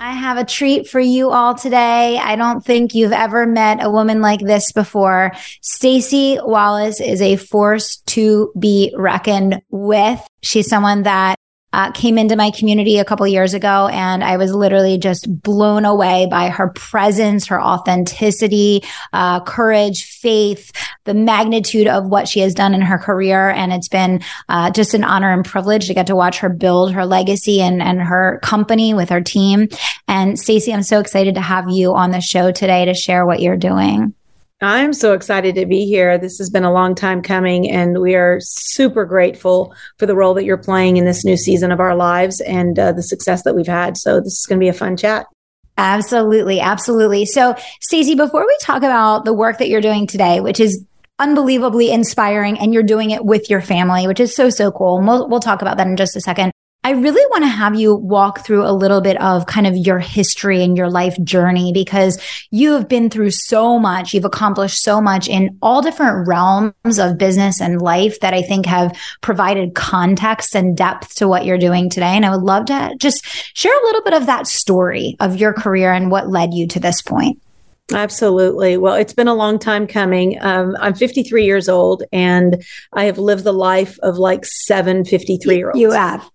I have a treat for you all today. I don't think you've ever met a woman like this before. Staci Wallace is a force to be reckoned with. She's someone that came into my community a couple years ago, and I was literally just blown away by her presence, her authenticity, courage, faith, the magnitude of what she has done in her career. And it's been just an honor and privilege to get to watch her build her legacy and her company with her team. And Staci, I'm so excited to have you on the show today to share what you're doing. I'm so excited to be here. This has been a long time coming, and we are super grateful for the role that you're playing in this new season of our lives and the success that we've had. So this is going to be a fun chat. Absolutely. Absolutely. So Staci, before we talk about the work that you're doing today, which is unbelievably inspiring, and you're doing it with your family, which is so, so cool. We'll talk about that in just a second. I really want to have you walk through a little bit of kind of your history and your life journey, because you have been through so much. You've accomplished so much in all different realms of business and life that I think have provided context and depth to what you're doing today. And I would love to just share a little bit of that story of your career and what led you to this point. Absolutely. Well, it's been a long time coming. I'm 53 years old, and I have lived the life of like 7 53-year-olds. You have.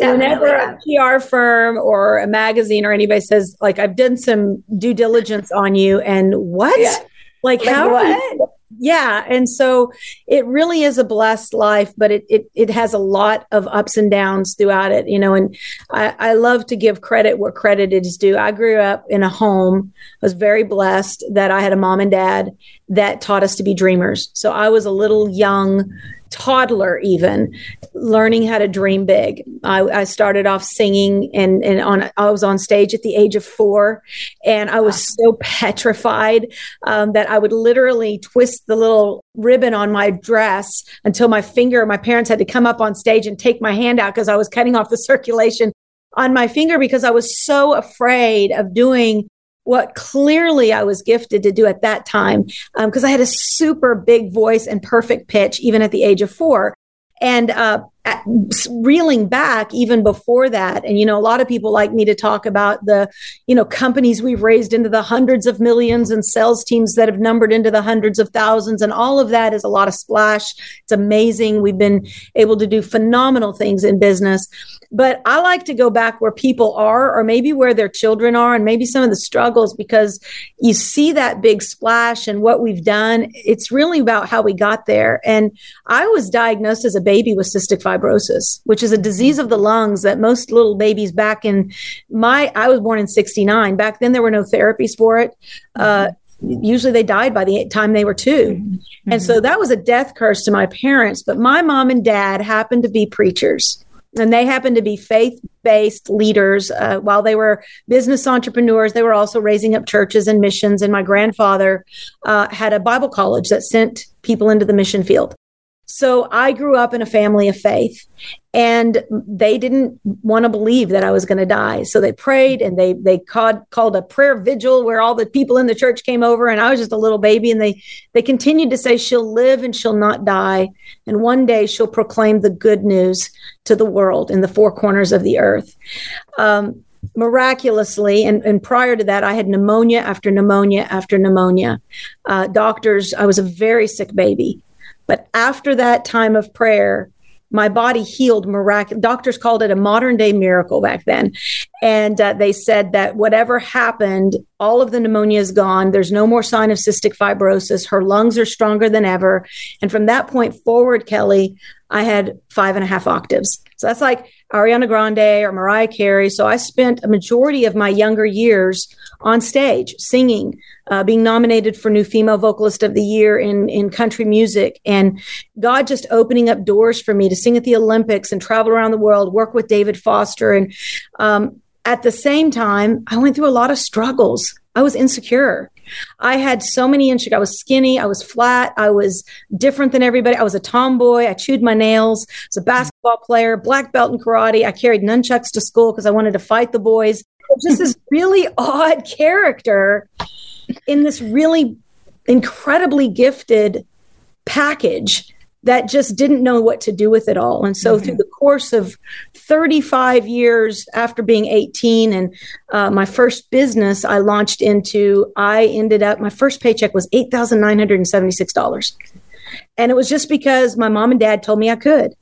Whenever a PR firm or a magazine or anybody says, like, I've done some due diligence on you, and what? Yeah. Like how? What? Yeah. And so it really is a blessed life, but it has a lot of ups and downs throughout it, you know, and I love to give credit where credit is due. I grew up in a home. I was very blessed that I had a mom and dad that taught us to be dreamers. So I was a little young toddler, even learning how to dream big. I started off singing and I was on stage at the age of 4, and I was so petrified that I would literally twist the little ribbon on my dress until my parents had to come up on stage and take my hand out because I was cutting off the circulation on my finger because I was so afraid of doing what clearly I was gifted to do at that time, because I had a super big voice and perfect pitch, even at the age of 4. And reeling back even before that, and, you know, a lot of people like me to talk about the, you know, companies we've raised into the hundreds of millions and sales teams that have numbered into the hundreds of thousands. And all of that is a lot of splash. It's amazing. We've been able to do phenomenal things in business. But I like to go back where people are, or maybe where their children are, and maybe some of the struggles, because you see that big splash and what we've done. It's really about how we got there. And I was diagnosed as a baby with cystic fibrosis, which is a disease of the lungs that most little babies back in I was born in 69. Back then, there were no therapies for it. Usually they died by the time they were 2. Mm-hmm. And so that was a death curse to my parents. But my mom and dad happened to be preachers. And they happened to be faith-based leaders. While they were business entrepreneurs, they were also raising up churches and missions. And my grandfather had a Bible college that sent people into the mission field. So I grew up in a family of faith, and they didn't want to believe that I was going to die. So they prayed, and they called a prayer vigil where all the people in the church came over, and I was just a little baby. And they continued to say, she'll live and she'll not die. And one day she'll proclaim the good news to the world in the 4 corners of the earth. Miraculously, and prior to that, I had pneumonia after pneumonia after pneumonia. I was a very sick baby. But after that time of prayer, my body healed miraculously. Doctors called it a modern day miracle back then. And they said that whatever happened, all of the pneumonia is gone. There's no more sign of cystic fibrosis. Her lungs are stronger than ever. And from that point forward, Kelly, I had 5.5 octaves. So that's like Ariana Grande or Mariah Carey. So I spent a majority of my younger years on stage singing, being nominated for New Female Vocalist of the Year in country music, and God just opening up doors for me to sing at the Olympics and travel around the world, work with David Foster. And at the same time, I went through a lot of struggles. I was insecure. I had so many inches. I was skinny. I was flat. I was different than everybody. I was a tomboy. I chewed my nails. I was a basketball player, black belt in karate. I carried nunchucks to school because I wanted to fight the boys. Just this really odd character in this really incredibly gifted package that just didn't know what to do with it all. And so through the course of 35 years after being 18 and my first business I launched into, I ended up, my first paycheck was $8,976. And it was just because my mom and dad told me I could.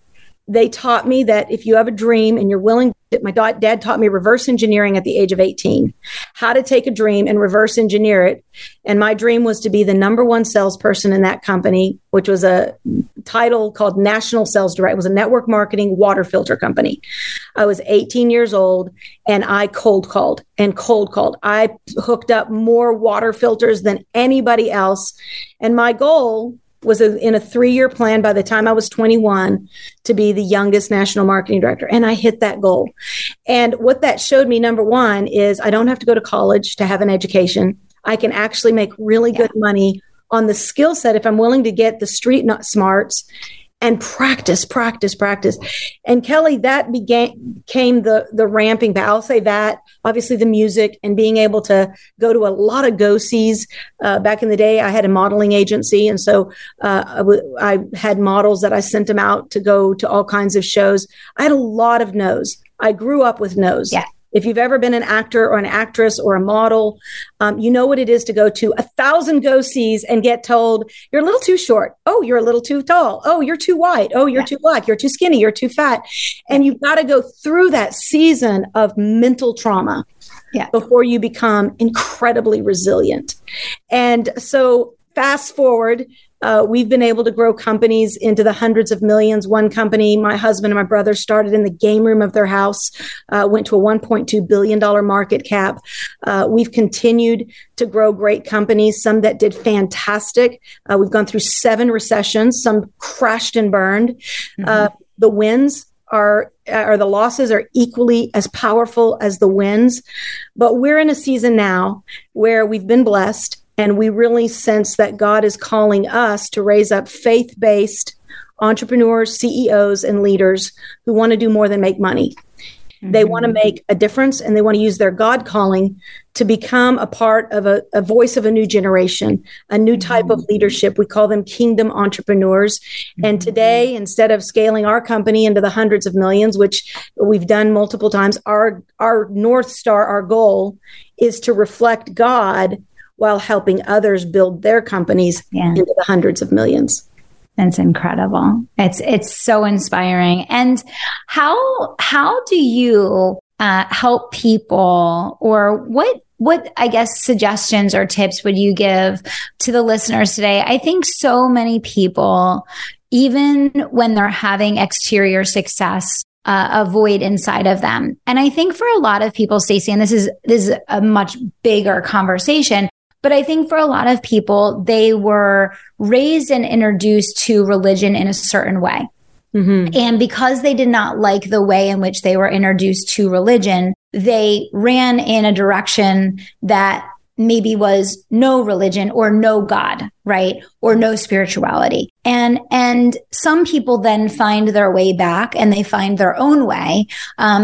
They taught me that if you have a dream and you're willing, my dad taught me reverse engineering at the age of 18, how to take a dream and reverse engineer it. And my dream was to be the number one salesperson in that company, which was a title called National Sales Director. It was a network marketing water filter company. I was 18 years old and I cold called. I hooked up more water filters than anybody else. And my goal was in a 3-year plan by the time I was 21 to be the youngest national marketing director. And I hit that goal. And what that showed me, number one, is I don't have to go to college to have an education. I can actually make really good money on the skill set if I'm willing to get the street smarts and practice. And Kelly, that became the ramping, but I'll say that obviously the music and being able to go to a lot of go-sees. Back in the day, I had a modeling agency. And so I had models that I sent them out to go to all kinds of shows. I had a lot of no's. I grew up with no's. Yeah. If you've ever been an actor or an actress or a model, you know what it is to go to 1,000 go-sees and get told, you're a little too short. Oh, you're a little too tall. Oh, you're too white. Oh, you're too black. You're too skinny. You're too fat. And you've got to go through that season of mental trauma before you become incredibly resilient. And so fast forward, we've been able to grow companies into the hundreds of millions. One company, my husband and my brother started in the game room of their house, went to a $1.2 billion market cap. We've continued to grow great companies, some that did fantastic. We've gone through 7 recessions, some crashed and burned. The wins are the losses are equally as powerful as the wins. But we're in a season now where we've been blessed. And we really sense that God is calling us to raise up faith-based entrepreneurs, CEOs, and leaders who want to do more than make money. They want to make a difference, and they want to use their God calling to become a part of a voice of a new generation, a new type of leadership. We call them kingdom entrepreneurs. And today, instead of scaling our company into the hundreds of millions, which we've done multiple times, our North Star, our goal is to reflect God while helping others build their companies into the hundreds of millions. That's incredible. It's so inspiring. And how do you help people, or what I guess suggestions or tips would you give to the listeners today? I think so many people, even when they're having exterior success, a void inside of them. And I think for a lot of people, Staci, and this is a much bigger conversation, but I think for a lot of people, they were raised and introduced to religion in a certain way. And because they did not like the way in which they were introduced to religion, they ran in a direction that maybe was no religion or no God, right? Or no spirituality. And some people then find their way back and they find their own way.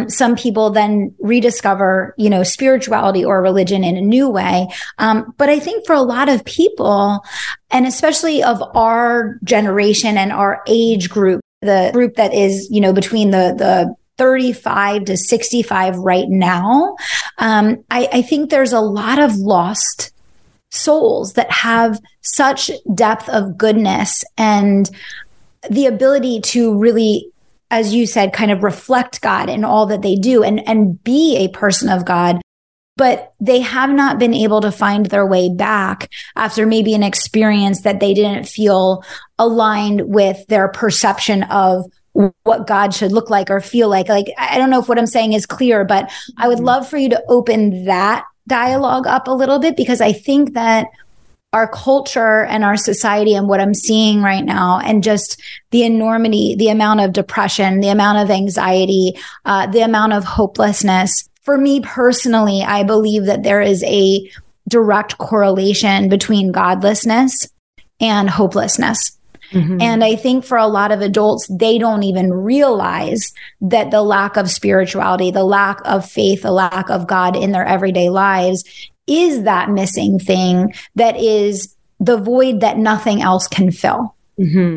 Some people then rediscover, spirituality or religion in a new way. But I think for a lot of people, and especially of our generation and our age group, the group that is, between the 35 to 65 right now, I think there's a lot of lost souls that have such depth of goodness and the ability to really, as you said, kind of reflect God in all that they do and be a person of God, but they have not been able to find their way back after maybe an experience that they didn't feel aligned with their perception of what God should look like or feel like. I don't know if what I'm saying is clear, but I would love for you to open that dialogue up a little bit, because I think that our culture and our society and what I'm seeing right now, and just the enormity, the amount of depression, the amount of anxiety, the amount of hopelessness. For me personally, I believe that there is a direct correlation between godlessness and hopelessness. Mm-hmm. And I think for a lot of adults, they don't even realize that the lack of spirituality, the lack of faith, the lack of God in their everyday lives is that missing thing that is the void that nothing else can fill. Mm-hmm.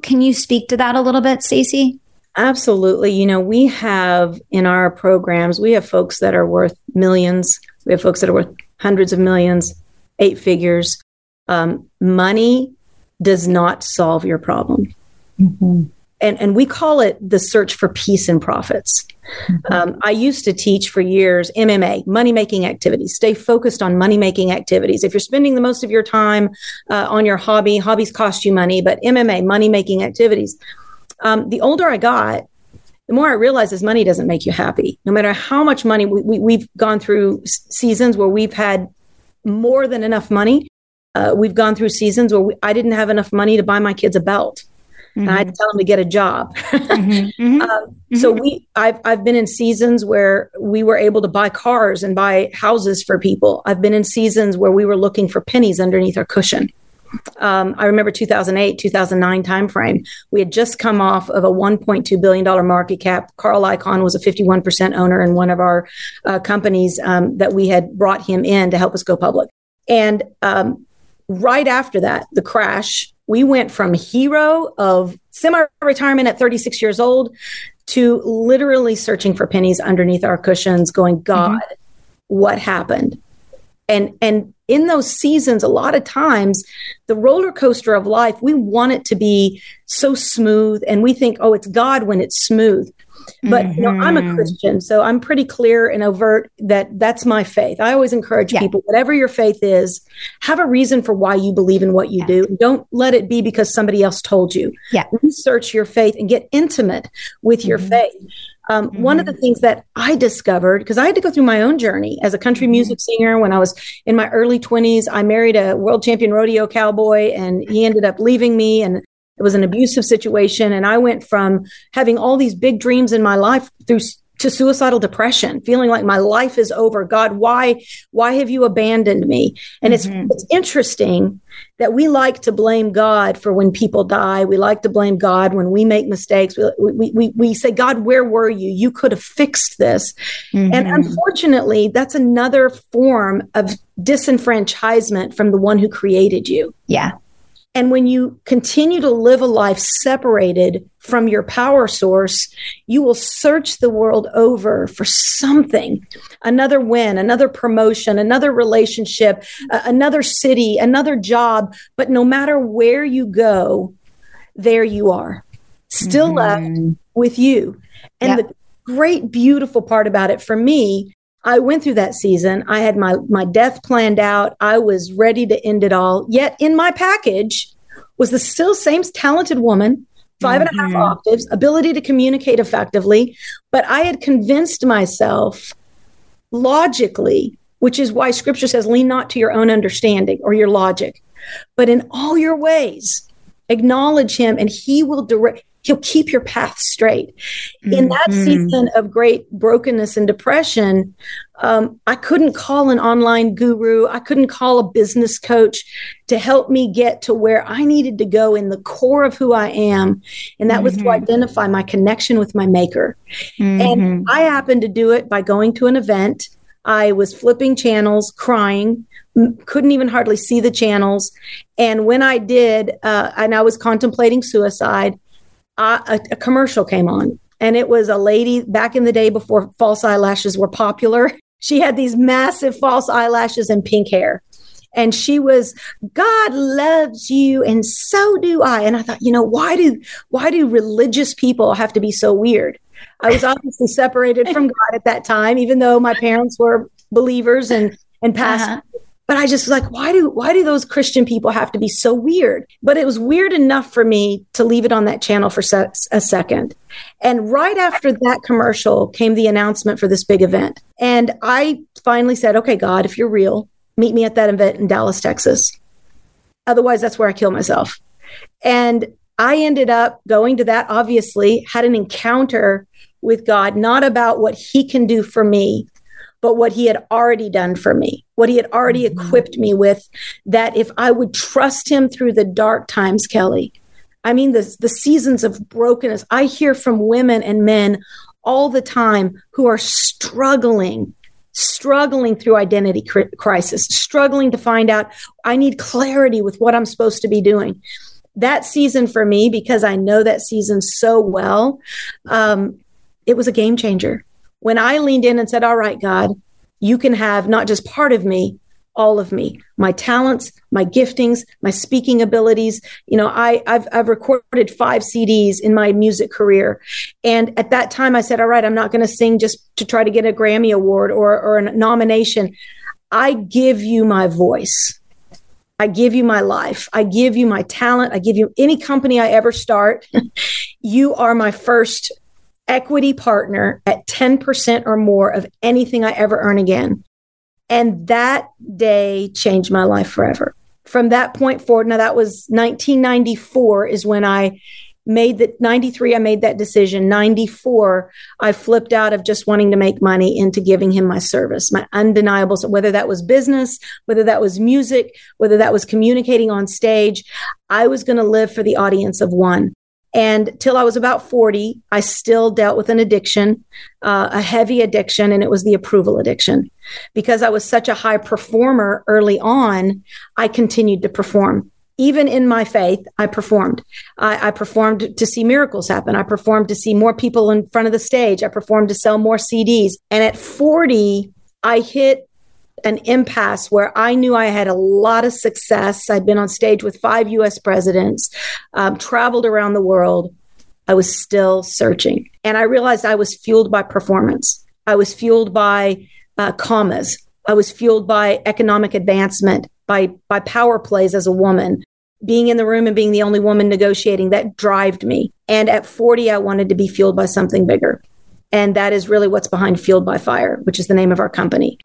Can you speak to that a little bit, Staci? Absolutely. You know, we have in our programs, we have folks that are worth millions. We have folks that are worth hundreds of millions, 8 figures. Money does not solve your problem. Mm-hmm. And we call it the search for peace and profits. Mm-hmm. I used to teach for years, MMA, money-making activities. Stay focused on money-making activities. If you're spending the most of your time on your hobby, hobbies cost you money, but MMA, money-making activities. The older I got, the more I realized is money doesn't make you happy. No matter how much money, we've gone through seasons where we've had more than enough money. We've gone through seasons where I didn't have enough money to buy my kids a belt. Mm-hmm. And I had to tell them to get a job. Mm-hmm. Mm-hmm. So I've been in seasons where we were able to buy cars and buy houses for people. I've been in seasons where we were looking for pennies underneath our cushion. I remember 2008, 2009 timeframe. We had just come off of a $1.2 billion market cap. Carl Icahn was a 51% owner in one of our companies that we had brought him in to help us go public. And right after that, the crash, we went from hero of semi-retirement at 36 years old to literally searching for pennies underneath our cushions going, God, mm-hmm. what happened? And in those seasons, a lot of times, the roller coaster of life, we want it to be so smooth. And we think, oh, it's God when it's smooth. But mm-hmm. I'm a Christian, so I'm pretty clear and overt that that's my faith. I always encourage people, whatever your faith is, have a reason for why you believe in what you do. Don't let it be because somebody else told you. Yeah. Research your faith and get intimate with mm-hmm. your faith. Mm-hmm. One of the things that I discovered, because I had to go through my own journey as a country music singer when I was in my early 20s, I married a world champion rodeo cowboy and he ended up leaving me and it was an abusive situation. And I went from having all these big dreams in my life through to suicidal depression, feeling like my life is over. God, why have you abandoned me? And mm-hmm. it's interesting that we like to blame God for when people die. We like to blame God when we make mistakes. We say, God, where were you? You could have fixed this. Mm-hmm. And unfortunately, that's another form of disenfranchisement from the one who created you. Yeah. And when you continue to live a life separated from your power source, you will search the world over for something, another win, another promotion, another relationship, another city, another job. But no matter where you go, there you are, still mm-hmm. left with you. And the great, beautiful part about it for me, I went through that season. I had my death planned out. I was ready to end it all. Yet in my package was the still same talented woman, 5.5 octaves, ability to communicate effectively. But I had convinced myself logically, which is why scripture says, lean not to your own understanding or your logic, but in all your ways, acknowledge him and he will direct. He'll keep your path straight. In that season of great brokenness and depression, I couldn't call an online guru. I couldn't call a business coach to help me get to where I needed to go in the core of who I am. And that was to identify my connection with my maker. Mm-hmm. And I happened to do it by going to an event. I was flipping channels, crying, couldn't even hardly see the channels. And when I did, and I was contemplating suicide, a commercial came on and it was a lady back in the day before false eyelashes were popular. She had these massive false eyelashes and pink hair. And she was, God loves you and so do I. And I thought, you know, why do religious people have to be so weird? I was obviously separated from God at that time, even though my parents were believers and pastors. Uh-huh. But I just was like, why do those Christian people have to be so weird? But it was weird enough for me to leave it on that channel for a second. And right after that commercial came the announcement for this big event. And I finally said, okay, God, if you're real, meet me at that event in Dallas, Texas. Otherwise, that's where I kill myself. And I ended up going to that, obviously, had an encounter with God, not about what he can do for me, but what he had already done for me, what he had already equipped me with, that if I would trust him through the dark times, Kelly, I mean, the seasons of brokenness, I hear from women and men all the time who are struggling through identity crisis, struggling to find out, I need clarity with what I'm supposed to be doing. That season for me, because I know that season so well, it was a game changer. When I leaned in and said, all right, God, you can have not just part of me, all of me, my talents, my giftings, my speaking abilities. You know, I've recorded 5 CDs in my music career. And at that time I said, all right, I'm not going to sing just to try to get a Grammy award or a nomination. I give you my voice. I give you my life. I give you my talent. I give you any company I ever start. You are my first equity partner at 10% or more of anything I ever earn again. And that day changed my life forever. From that point forward, now that was 1994 is when I made that, 93, I made that decision. 94, I flipped out of just wanting to make money into giving him my service, my undeniable, whether that was business, whether that was music, whether that was communicating on stage, I was going to live for the audience of one. And till I was about 40, I still dealt with an addiction, a heavy addiction, and it was the approval addiction. Because I was such a high performer early on, I continued to perform. Even in my faith, I performed. I performed to see miracles happen. I performed to see more people in front of the stage. I performed to sell more CDs. And at 40, I hit an impasse where I knew I had a lot of success. I'd been on stage with 5 US presidents, traveled around the world. I was still searching. And I realized I was fueled by performance. I was fueled by commas. I was fueled by economic advancement, by power plays as a woman, being in the room and being the only woman negotiating. That drived me. And at 40, I wanted to be fueled by something bigger. And that is really what's behind Fueled by Fire, which is the name of our company.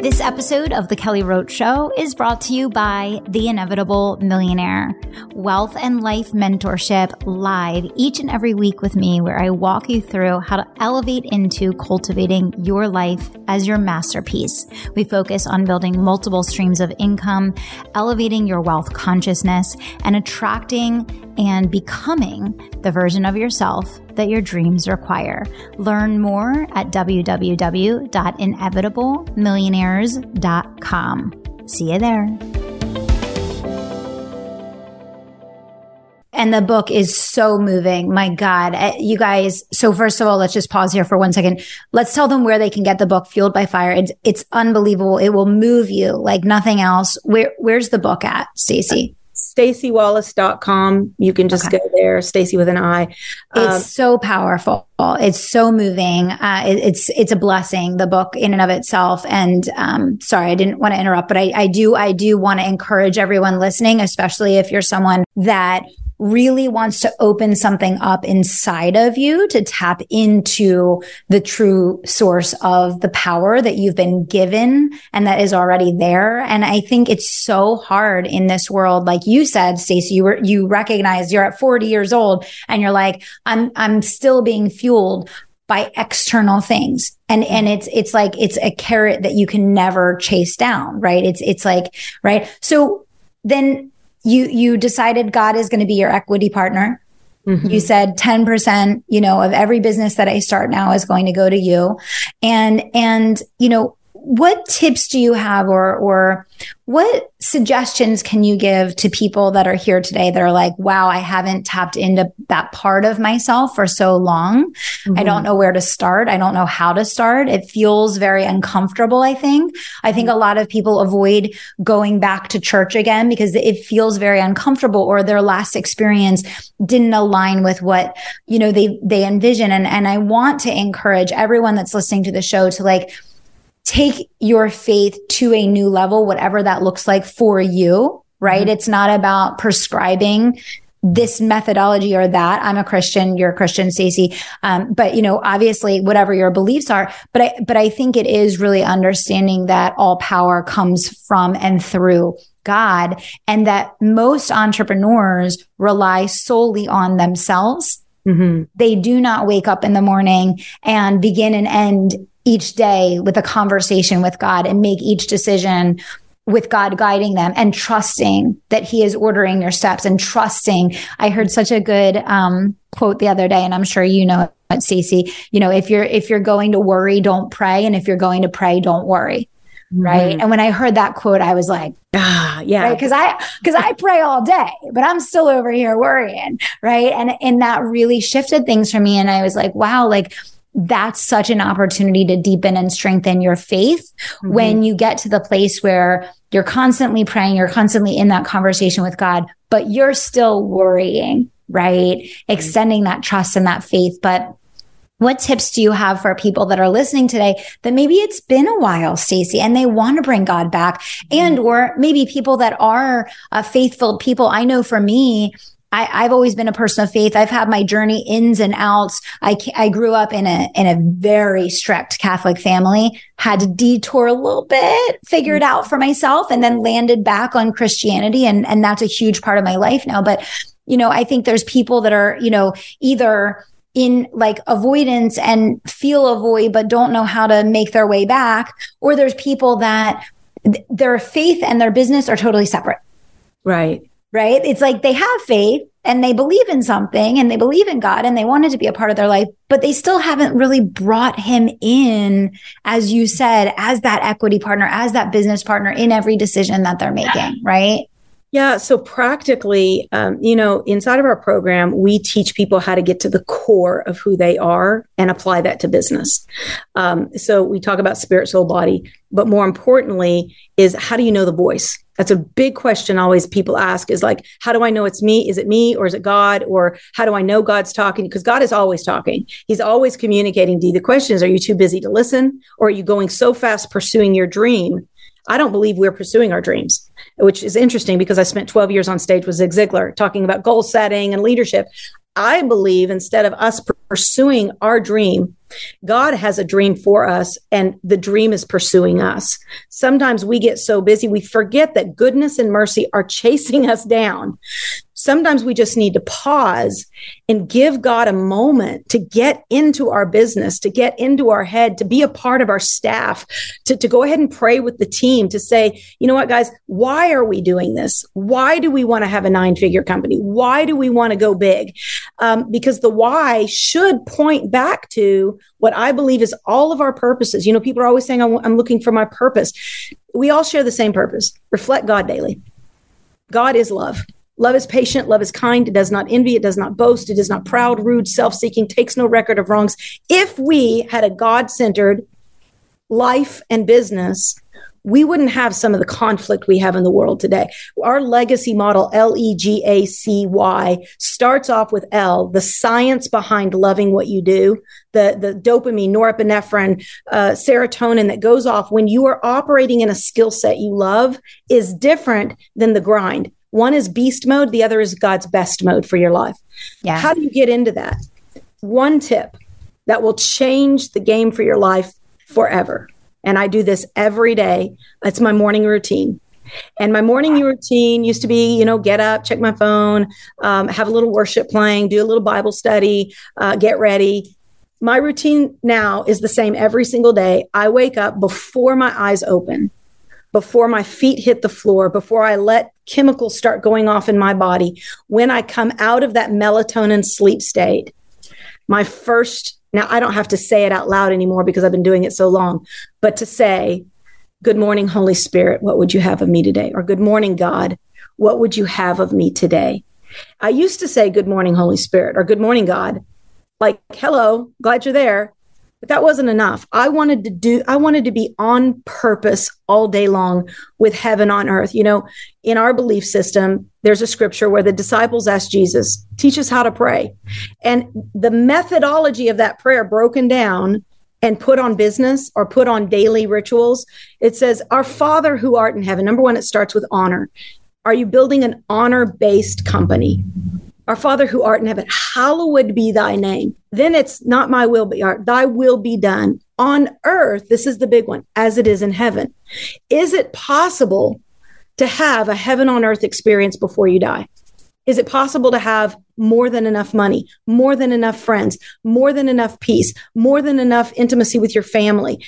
This episode of The Kelly Roach Show is brought to you by The Inevitable Millionaire, wealth and life mentorship live each and every week with me, where I walk you through how to elevate into cultivating your life as your masterpiece. We focus on building multiple streams of income, elevating your wealth consciousness, and attracting and becoming the version of yourself that your dreams require. Learn more at www.inevitablemillionaires.com. See you there. And the book is so moving. My God, you guys. So first of all, let's just pause here for 1 second. Let's tell them where they can get the book, Fueled by Fire. It's unbelievable. It will move you like nothing else. Where's the book at, Staci? Staciwallace.com. You can just go there, Staci with an I. It's so powerful. It's so moving. It's a blessing, the book in and of itself. And sorry, I didn't want to interrupt, but I do want to encourage everyone listening, especially if you're someone that really wants to open something up inside of you to tap into the true source of the power that you've been given and that is already there. And I think it's so hard in this world. Like you said, Staci, you recognize you're at 40 years old and you're like, I'm still being fueled by external things. And it's like, it's a carrot that you can never chase down, right? It's like, right. So then you decided God is going to be your equity partner. Mm-hmm. You said 10%, of every business that I start now is going to go to you. And, what tips do you have or what suggestions can you give to people that are here today that are like, wow, I haven't tapped into that part of myself for so long. Mm-hmm. I don't know where to start. I don't know how to start. It feels very uncomfortable, I think. I think a lot of people avoid going back to church again because it feels very uncomfortable or their last experience didn't align with what, they envision. And I want to encourage everyone that's listening to the show to take your faith to a new level, whatever that looks like for you, right? Mm-hmm. It's not about prescribing this methodology or that. I'm a Christian, you're a Christian, Staci. But obviously whatever your beliefs are, but I think it is really understanding that all power comes from and through God, and that most entrepreneurs rely solely on themselves Mm-hmm. They do not wake up in the morning and begin and end each day with a conversation with God and make each decision with God guiding them and trusting that He is ordering your steps and trusting. I heard such a good quote the other day, and I'm sure you know it, Staci. You know, if you're going to worry, don't pray, and if you're going to pray, don't worry. Right. Mm-hmm. And when I heard that quote, I was like, ah, yeah, because right? I pray all day, but I'm still over here worrying. Right. And that really shifted things for me. And I was like, wow, like that's such an opportunity to deepen and strengthen your faith mm-hmm. when you get to the place where you're constantly praying, you're constantly in that conversation with God, but you're still worrying. Right. Mm-hmm. Extending that trust and that faith. But what tips do you have for people that are listening today that maybe it's been a while, Staci, and they want to bring God back and, or maybe people that are faithful people? I know for me, I've always been a person of faith. I've had my journey ins and outs. I grew up in a very strict Catholic family, had to detour a little bit, figure it out for myself, and then landed back on Christianity. And that's a huge part of my life now. But, you know, I think there's people that are, you know, either in like avoidance and feel a void, but don't know how to make their way back. Or there's people that their faith and their business are totally separate. Right. Right. It's like they have faith and they believe in something and they believe in God and they want it to be a part of their life, but they still haven't really brought Him in, as you said, as that equity partner, as that business partner in every decision that they're making. Right. Yeah. So practically, you know, inside of our program, we teach people how to get to the core of who they are and apply that to business. So we talk about spirit, soul, body, but more importantly is how do you know the voice? That's a big question always people ask is like, how do I know it's me? Is it me or is it God? Or how do I know God's talking? Because God is always talking. He's always communicating to you. The question is, are you too busy to listen? Or are you going so fast pursuing your dream? I don't believe we're pursuing our dreams, which is interesting because I spent 12 years on stage with Zig Ziglar talking about goal setting and leadership. I believe instead of us pursuing our dream, God has a dream for us and the dream is pursuing us. Sometimes we get so busy, we forget that goodness and mercy are chasing us down. Sometimes we just need to pause and give God a moment to get into our business, to get into our head, to be a part of our staff, to go ahead and pray with the team, to say, you know what, guys, why are we doing this? Why do we want to have a 9-figure company? Why do we want to go big? Because the why should point back to what I believe is all of our purposes. You know, people are always saying, I'm looking for my purpose. We all share the same purpose. Reflect God daily. God is love. Love is patient. Love is kind. It does not envy. It does not boast. It is not proud, rude, self-seeking, takes no record of wrongs. If we had a God-centered life and business, we wouldn't have some of the conflict we have in the world today. Our legacy model, LEGACY, starts off with L, the science behind loving what you do, the dopamine, norepinephrine, serotonin that goes off when you are operating in a skill set you love is different than the grind. One is beast mode. The other is God's best mode for your life. Yeah. How do you get into that? One tip that will change the game for your life forever. And I do this every day. It's my morning routine. And my morning routine used to be, you know, get up, check my phone, have a little worship playing, do a little Bible study, get ready. My routine now is the same every single day. I wake up before my eyes open, before my feet hit the floor, before I let chemicals start going off in my body. When I come out of that melatonin sleep state, my first, now I don't have to say it out loud anymore because I've been doing it so long, but to say, good morning, Holy Spirit, what would you have of me today? Or good morning, God, what would you have of me today? I used to say, good morning, Holy Spirit, or good morning, God, like, hello, glad you're there. But that wasn't enough. I wanted to be on purpose all day long with heaven on earth. You know, in our belief system, there's a scripture where the disciples asked Jesus, teach us how to pray. And the methodology of that prayer broken down and put on business or put on daily rituals. It says, our Father who art in heaven. Number one, it starts with honor. Are you building an honor-based company? Our Father who art in heaven, hallowed be thy name. Then it's not my will, but thy will be done on earth. This is the big one, as it is in heaven. Is it possible to have a heaven on earth experience before you die? Is it possible to have more than enough money, more than enough friends, more than enough peace, more than enough intimacy with your family?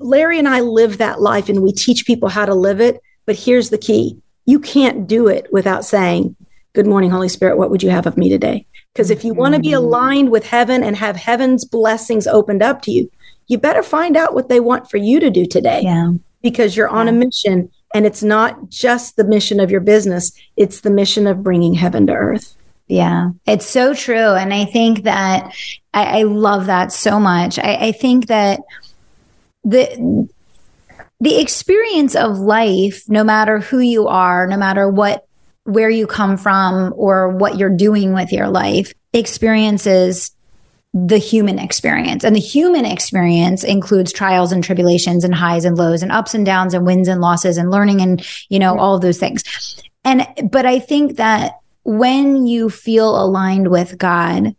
Larry and I live that life and we teach people how to live it. But here's the key. You can't do it without saying, "Good morning, Holy Spirit, what would you have of me today?" Because if you want to be aligned with heaven and have heaven's blessings opened up to you, you better find out what they want for you to do today. Yeah. Because you're on a mission, and it's not just the mission of your business. It's the mission of bringing heaven to earth. Yeah, it's so true. And I think that I love that so much. I think that the experience of life, no matter who you are, no matter where you come from or what you're doing with your life, experiences the human experience. And the human experience includes trials and tribulations and highs and lows and ups and downs and wins and losses and learning and, all of those things. But I think that when you feel aligned with God,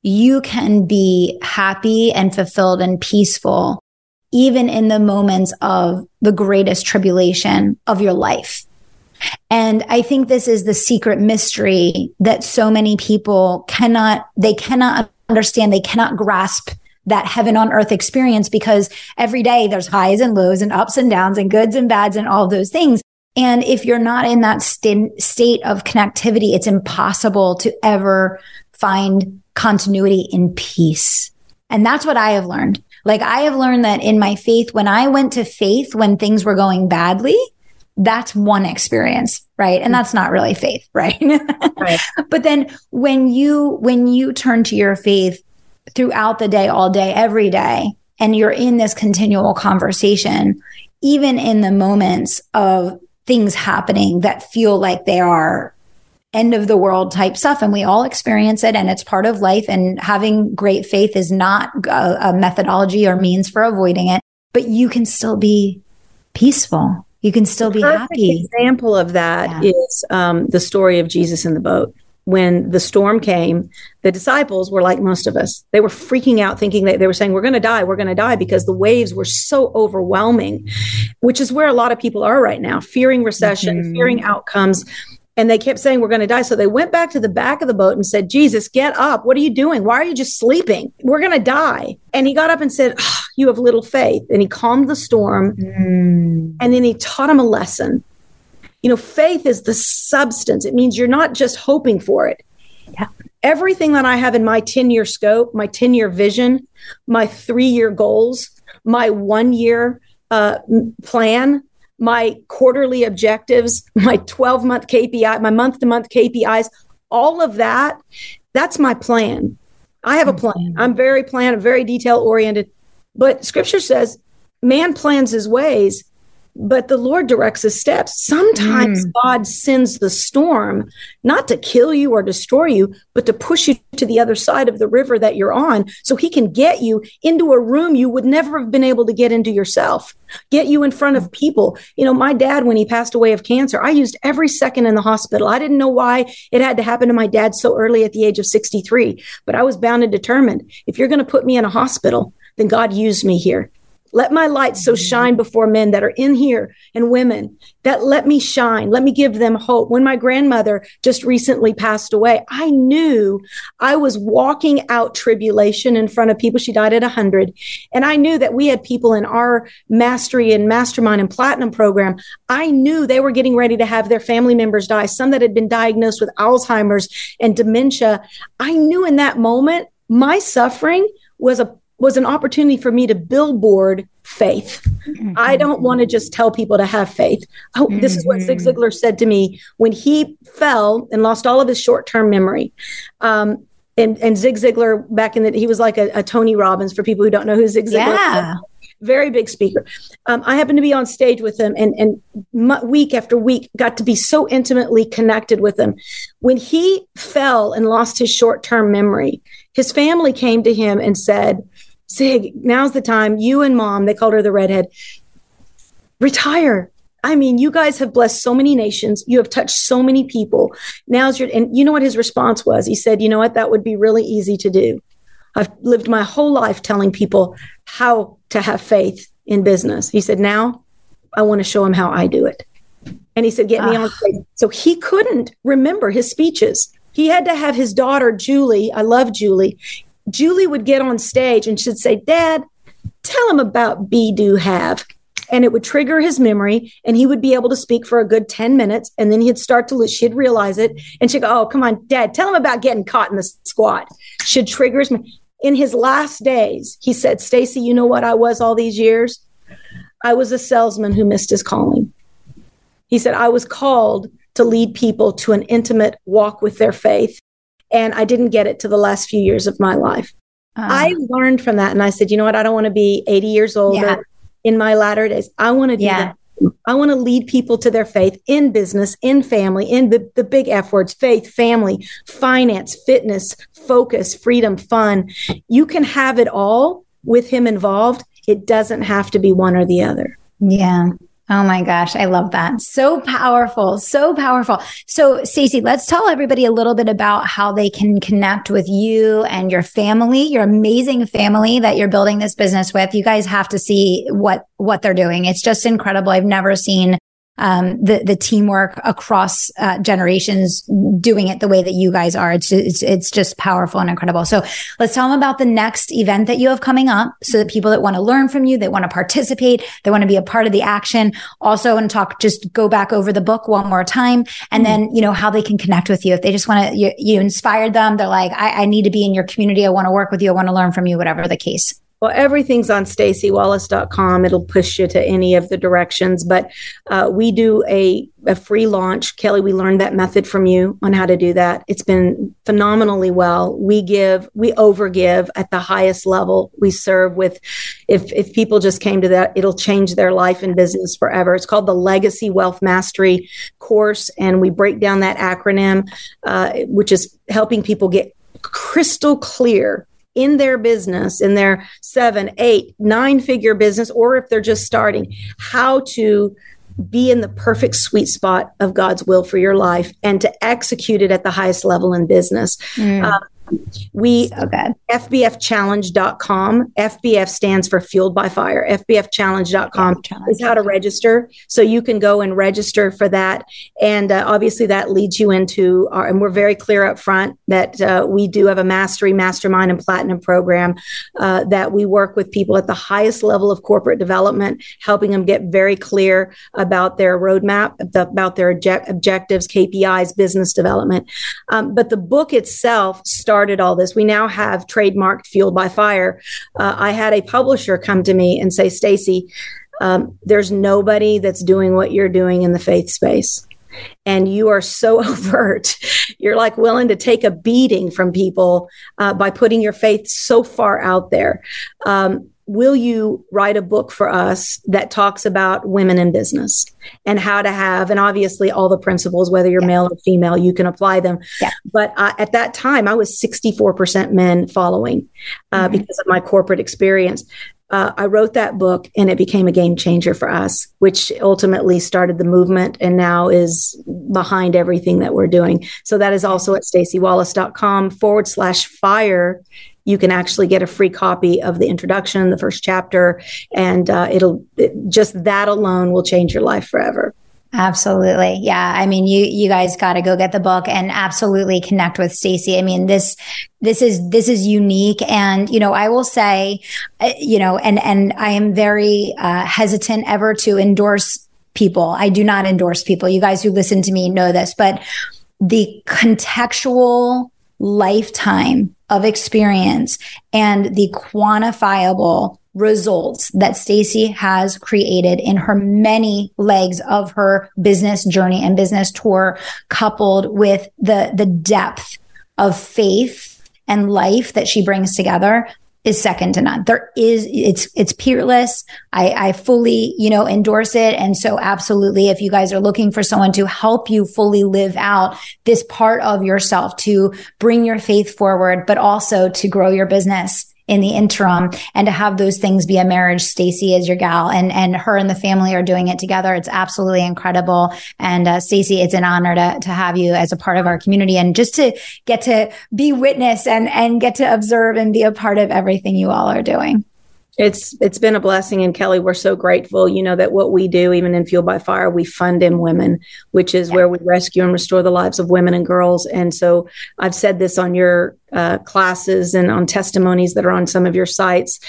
you can be happy and fulfilled and peaceful, even in the moments of the greatest tribulation of your life. And I think this is the secret mystery that so many people cannot understand. They cannot grasp that heaven on earth experience, because every day there's highs and lows and ups and downs and goods and bads and all those things. And if you're not in that state of connectivity, it's impossible to ever find continuity in peace. And that's what I have learned. Like, I have learned that in my faith, when I went to faith, when things were going badly, that's one experience, right? And that's not really faith, right? Right. But then when you turn to your faith throughout the day, all day, every day, and you're in this continual conversation, even in the moments of things happening that feel like they are end of the world type stuff, and we all experience it, and it's part of life, and having great faith is not a methodology or means for avoiding it, but you can still be peaceful. You can still be happy. An example of that is the story of Jesus in the boat. When the storm came, the disciples were like most of us. They were freaking out, thinking that they were saying, we're going to die, because the waves were so overwhelming, which is where a lot of people are right now, fearing recession, fearing outcomes. And they kept saying, we're going to die. So they went back to the back of the boat and said, Jesus, get up. What are you doing? Why are you just sleeping? We're going to die. And he got up and said, you have little faith. And he calmed the storm. And then he taught him a lesson. Faith is the substance. It means you're not just hoping for it. Yeah. Everything that I have in my 10-year scope, my 10-year vision, my 3-year goals, my 1-year plan, my quarterly objectives, my 12-month KPI, my month-to-month KPIs, all of that, that's my plan. I have a plan. I'm very planned. I'm very detail-oriented. But Scripture says man plans his ways, but the Lord directs his steps. Sometimes God sends the storm not to kill you or destroy you, but to push you to the other side of the river that you're on, so he can get you into a room you would never have been able to get into yourself, get you in front of people. My dad, when he passed away of cancer, I used every second in the hospital. I didn't know why it had to happen to my dad so early at the age of 63, but I was bound and determined. If you're going to put me in a hospital, then God used me here. Let my light so shine before men that are in here, and women, that let me shine. Let me give them hope. When my grandmother just recently passed away, I knew I was walking out tribulation in front of people. She died at 100. And I knew that we had people in our mastery and mastermind and platinum program. I knew they were getting ready to have their family members die, some that had been diagnosed with Alzheimer's and dementia. I knew in that moment, my suffering was an opportunity for me to billboard faith. I don't want to just tell people to have faith. Oh, this is what Zig Ziglar said to me when he fell and lost all of his short-term memory. And Zig Ziglar, back in the, he was like a Tony Robbins for people who don't know who Zig Ziglar is. Very big speaker. I happened to be on stage with him, and week after week got to be so intimately connected with him. When he fell and lost his short-term memory, his family came to him and said, Zig, now's the time. You and Mom, they called her the redhead, retire. I mean, you guys have blessed so many nations. You have touched so many people. And you know what his response was? He said, that would be really easy to do. I've lived my whole life telling people how to have faith in business. He said, now I want to show them how I do it. And he said, get me on stage. So he couldn't remember his speeches. He had to have his daughter, Julie. I love Julie. Julie would get on stage and she'd say, Dad, tell him about be, do, have. And it would trigger his memory and he would be able to speak for a good 10 minutes. And then he'd start to lose. She'd realize it. And she'd go, oh, come on, Dad, tell him about getting caught in the squat. She'd trigger his memory. In his last days, he said, Staci, you know what I was all these years? I was a salesman who missed his calling. He said, I was called to lead people to an intimate walk with their faith. And I didn't get it to the last few years of my life. I learned from that. And I said, you know what? I don't want to be 80 years old in my latter days. I want to do that. I want to lead people to their faith in business, in family, in the big F words, faith, family, finance, fitness, focus, freedom, fun. You can have it all with him involved. It doesn't have to be one or the other. Yeah. Oh my gosh, I love that. So powerful, so powerful. So Staci, let's tell everybody a little bit about how they can connect with you and your family, your amazing family that you're building this business with. You guys have to see what they're doing. It's just incredible. I've never seen the teamwork across generations doing it the way that you guys are. It's just powerful and incredible. So let's tell them about the next event that you have coming up so that people that want to learn from you, they want to participate, they want to be a part of the action. Also, and just go back over the book one more time and then, you know, how they can connect with you. If they just want to, you inspired them. They're like, I need to be in your community. I want to work with you. I want to learn from you, whatever the case. Well, everything's on Staciwallace.com. It'll push you to any of the directions, but we do a free launch. Kelly, we learned that method from you on how to do that. It's been phenomenally well. We overgive at the highest level. We serve with, if people just came to that, it'll change their life and business forever. It's called the Legacy Wealth Mastery course. And we break down that acronym, which is helping people get crystal clear in their business, in their 7, 8, 9-figure business, or if they're just starting, how to be in the perfect sweet spot of God's will for your life and to execute it at the highest level in business. FBFchallenge.com. FBF stands for Fueled by Fire. FBFchallenge.com is how to register. So you can go and register for that. And obviously that leads you into our, and we're very clear up front that we do have a mastery, mastermind, and platinum program that we work with people at the highest level of corporate development, helping them get very clear about their roadmap, about their objectives, KPIs, business development. But the book itself started all this. We now have trademarked Fueled by Fire. I had a publisher come to me and say, Staci, there's nobody that's doing what you're doing in the faith space. And you are so overt. You're like willing to take a beating from people by putting your faith so far out there. Will you write a book for us that talks about women in business and how to have, and obviously all the principles, whether you're male or female, you can apply them. But at that time, I was 64% men following because of my corporate experience. I wrote that book and it became a game changer for us, which ultimately started the movement and now is behind everything that we're doing. So that is also at Staciwallace.com/fire. You can actually get a free copy of the introduction, the first chapter, and just that alone will change your life forever. Absolutely. Yeah. I mean, you guys got to go get the book and absolutely connect with Staci. I mean, this is unique. And, you know, I will say, you know, and I am very hesitant ever to endorse people. I do not endorse people. You guys who listen to me know this, but the contextual lifetime of experience and the quantifiable results that Staci has created in her many legs of her business journey and business tour, coupled with the depth of faith and life that she brings together, is second to none. It's peerless. I fully, you know, endorse it. And so absolutely, if you guys are looking for someone to help you fully live out this part of yourself, to bring your faith forward, but also to grow your business in the interim and to have those things be a marriage, Staci is your gal, and her and the family are doing it together. It's absolutely incredible. And Staci, it's an honor to have you as a part of our community and just to get to be witness and get to observe and be a part of everything you all are doing. It's been a blessing. And Kelly, we're so grateful, you know, that what we do, even in Fueled by Fire, we fund in women, which is where we rescue and restore the lives of women and girls. And so I've said this on your classes and on testimonies that are on some of your sites.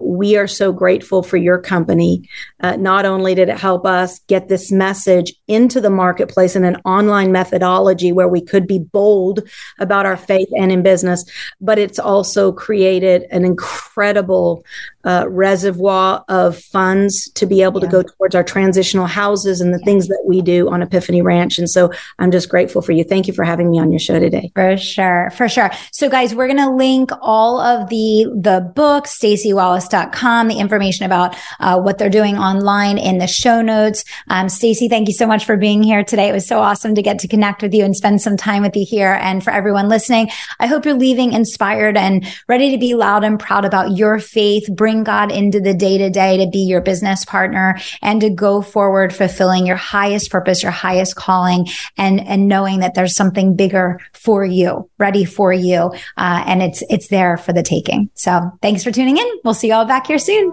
We are so grateful for your company. Not only did it help us get this message into the marketplace in an online methodology where we could be bold about our faith and in business, but it's also created an incredible reservoir of funds to be able to go towards our transitional houses and the things that we do on Epiphany Ranch. And so I'm just grateful for you. Thank you for having me on your show today. For sure. For sure. So guys, we're going to link all of the books, Staciwallace.com, the information about what they're doing online in the show notes. Staci, thank you so much for being here today. It was so awesome to get to connect with you and spend some time with you here. And for everyone listening, I hope you're leaving inspired and ready to be loud and proud about your faith. Bring God into the day-to-day to be your business partner and to go forward fulfilling your highest purpose, your highest calling, and knowing that there's something bigger for you, ready for you, and it's there for the taking. So thanks for tuning in. We'll see you all back here soon.